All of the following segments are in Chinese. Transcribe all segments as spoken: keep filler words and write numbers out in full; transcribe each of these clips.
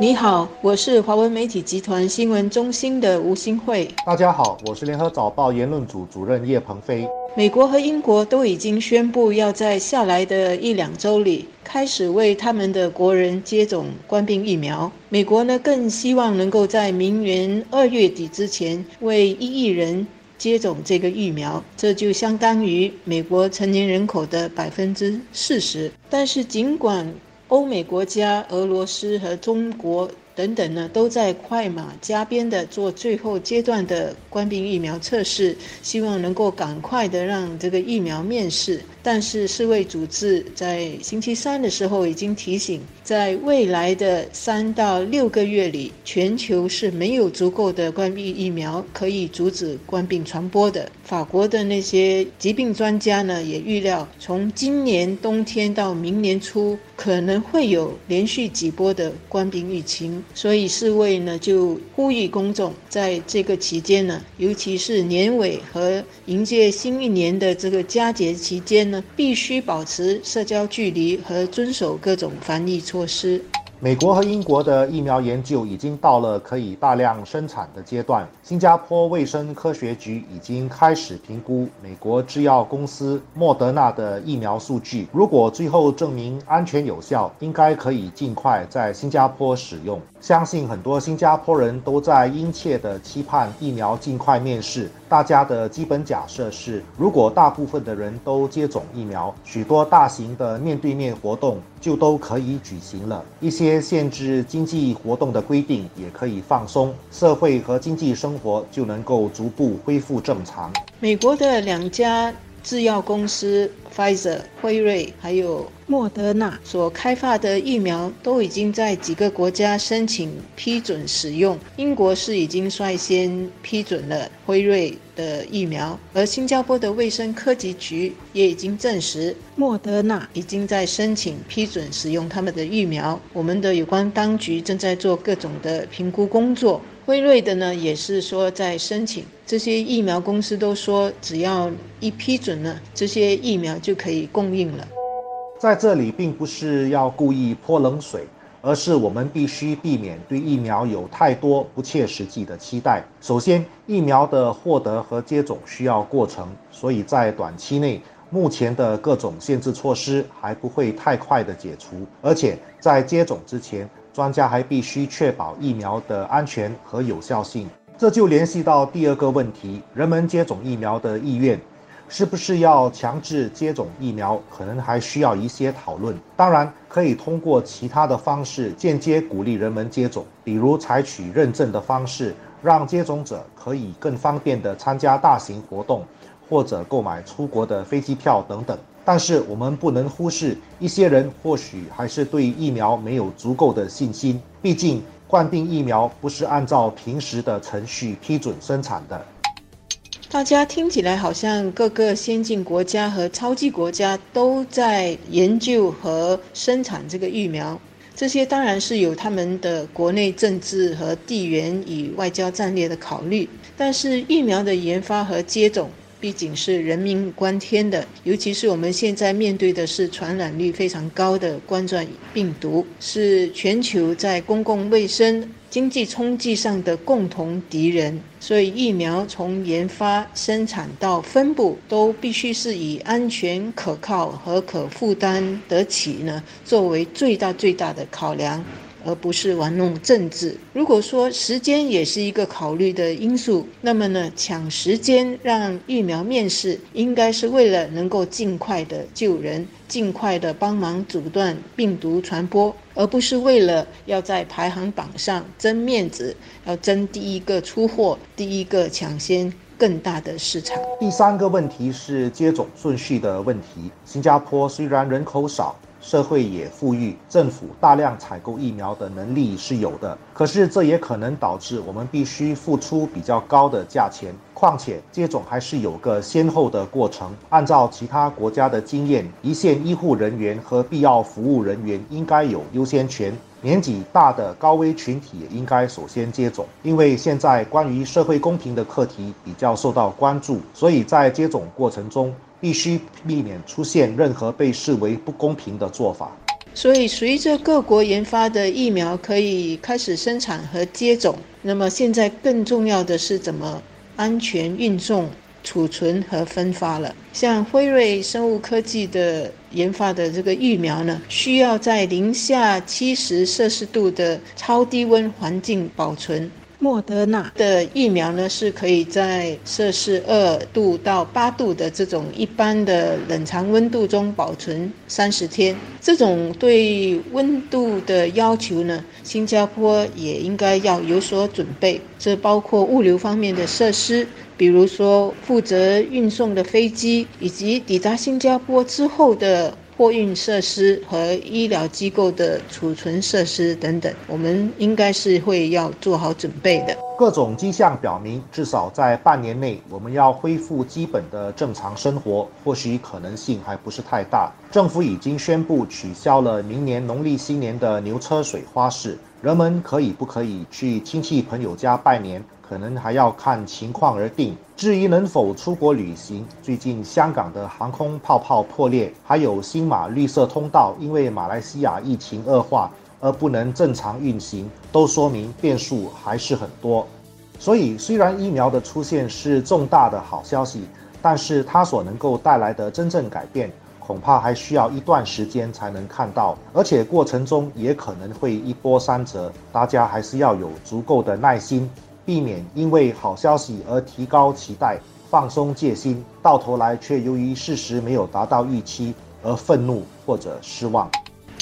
你好，我是华文媒体集团新闻中心的吴新慧。大家好，我是联合早报言论组主任叶鹏飞。美国和英国都已经宣布要在下来的一两周里开始为他们的国人接种冠病疫苗。美国呢，更希望能够在明年二月底之前为一亿人接种这个疫苗，这就相当于美国成年人口的百分之四十。但是尽管欧美国家、俄罗斯和中国等等呢，都在快马加鞭地做最后阶段的冠病疫苗测试，希望能够赶快的让这个疫苗面世。但是世卫组织在星期三的时候已经提醒，在未来的三到六个月里，全球是没有足够的冠病疫苗可以阻止冠病传播的。法国的那些疾病专家呢，也预料从今年冬天到明年初，可能会有连续几波的冠病疫情。所以世卫呢，就呼吁公众在这个期间呢，尤其是年尾和迎接新一年的这个佳节期间呢，必须保持社交距离和遵守各种防疫措施。美国和英国的疫苗研究已经到了可以大量生产的阶段。新加坡卫生科学局已经开始评估美国制药公司莫德纳的疫苗数据，如果最后证明安全有效，应该可以尽快在新加坡使用。相信很多新加坡人都在殷切地期盼疫苗尽快面世。大家的基本假设是，如果大部分的人都接种疫苗，许多大型的面对面活动就都可以举行了，一些限制经济活动的规定也可以放松，社会和经济生活就能够逐步恢复正常。美国的两家制药公司 Pfizer、辉瑞还有莫德纳所开发的疫苗都已经在几个国家申请批准使用。英国是已经率先批准了辉瑞的疫苗，而新加坡的卫生科技局也已经证实莫德纳已经在申请批准使用他们的疫苗。我们的有关当局正在做各种的评估工作。辉瑞的呢，也是说在申请。这些疫苗公司都说，只要一批准了，这些疫苗就可以供应了。在这里并不是要故意泼冷水，而是我们必须避免对疫苗有太多不切实际的期待。首先，疫苗的获得和接种需要过程，所以在短期内，目前的各种限制措施还不会太快的解除，而且在接种之前，专家还必须确保疫苗的安全和有效性。这就联系到第二个问题，人们接种疫苗的意愿。是不是要强制接种疫苗，可能还需要一些讨论。当然，可以通过其他的方式间接鼓励人们接种，比如采取认证的方式，让接种者可以更方便地参加大型活动，或者购买出国的飞机票等等。但是我们不能忽视，一些人或许还是对疫苗没有足够的信心。毕竟，冠病疫苗不是按照平时的程序批准生产的。大家听起来好像各个先进国家和超级国家都在研究和生产这个疫苗。这些当然是有他们的国内政治和地缘与外交战略的考虑，但是疫苗的研发和接种毕竟是人命关天的，尤其是我们现在面对的是传染率非常高的冠状病毒，是全球在公共卫生、经济冲击上的共同敌人。所以疫苗从研发、生产到分布，都必须是以安全、可靠和可负担得起呢，作为最大最大的考量，而不是玩弄政治。如果说时间也是一个考虑的因素，那么呢，抢时间让疫苗面世，应该是为了能够尽快的救人，尽快的帮忙阻断病毒传播，而不是为了要在排行榜上争面子，要争第一个出货，第一个抢先更大的市场。第三个问题是接种顺序的问题。新加坡虽然人口少，社会也富裕，政府大量采购疫苗的能力是有的，可是这也可能导致我们必须付出比较高的价钱。况且接种还是有个先后的过程，按照其他国家的经验，一线医护人员和必要服务人员应该有优先权，年纪大的高危群体也应该首先接种。因为现在关于社会公平的课题比较受到关注，所以在接种过程中必须避免出现任何被视为不公平的做法。所以随着各国研发的疫苗可以开始生产和接种，那么现在更重要的是怎么安全运送、储存和分发了。像辉瑞生物科技的研发的这个疫苗呢，需要在零下七十摄氏度的超低温环境保存。莫德纳的疫苗呢，是可以在摄氏二度到八度的这种一般的冷藏温度中保存三十天。这种对温度的要求呢，新加坡也应该要有所准备。这包括物流方面的设施，比如说负责运送的飞机，以及抵达新加坡之后的货运设施和医疗机构的储存设施等等，我们应该是会要做好准备的。各种迹象表明，至少在半年内，我们要恢复基本的正常生活，或许可能性还不是太大。政府已经宣布取消了明年农历新年的牛车水花市，人们可以不可以去亲戚朋友家拜年，可能还要看情况而定。至于能否出国旅行，最近香港的航空泡泡破裂，还有新马绿色通道因为马来西亚疫情恶化而不能正常运行，都说明变数还是很多。所以虽然疫苗的出现是重大的好消息，但是它所能够带来的真正改变，恐怕还需要一段时间才能看到，而且过程中也可能会一波三折，大家还是要有足够的耐心，避免因为好消息而提高期待，放松戒心，到头来却由于事实没有达到预期而愤怒或者失望。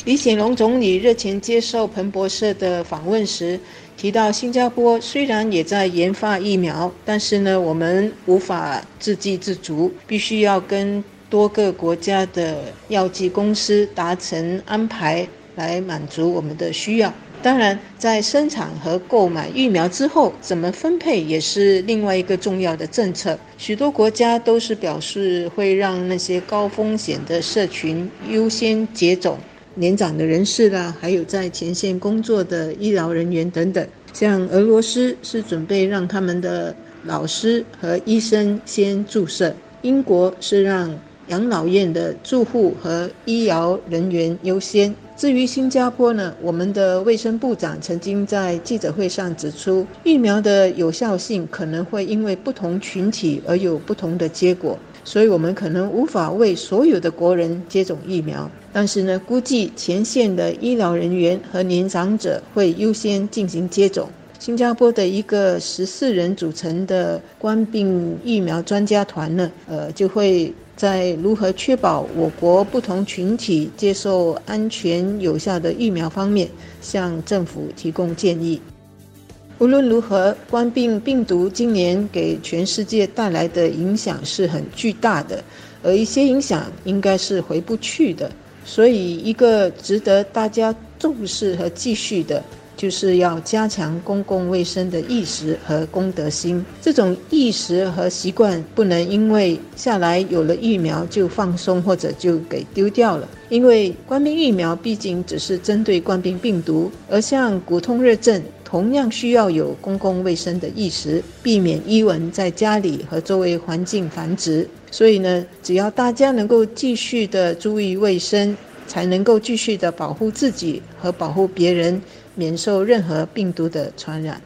李显龙总理日前接受彭博社的访问时提到，新加坡虽然也在研发疫苗，但是呢，我们无法自给自足，必须要跟多个国家的药剂公司达成安排来满足我们的需要。当然，在生产和购买疫苗之后，怎么分配也是另外一个重要的政策。许多国家都是表示会让那些高风险的社群优先接种，年长的人士啦，还有在前线工作的医疗人员等等。像俄罗斯是准备让他们的老师和医生先注射，英国是让养老院的住户和医疗人员优先。至于新加坡呢，我们的卫生部长曾经在记者会上指出，疫苗的有效性可能会因为不同群体而有不同的结果，所以我们可能无法为所有的国人接种疫苗，但是呢，估计前线的医疗人员和年长者会优先进行接种。新加坡的一个十四人组成的冠病疫苗专家团呢，呃，就会在如何确保我国不同群体接受安全有效的疫苗方面，向政府提供建议。无论如何，冠病病毒今年给全世界带来的影响是很巨大的，而一些影响应该是回不去的，所以一个值得大家重视和继续的，就是要加强公共卫生的意识和公德心。这种意识和习惯不能因为下来有了疫苗就放松，或者就给丢掉了。因为冠病疫苗毕竟只是针对冠病病毒，而像骨痛热症同样需要有公共卫生的意识，避免伊蚊在家里和周围环境繁殖。所以呢，只要大家能够继续的注意卫生，才能够继续的保护自己和保护别人免受任何病毒的传染。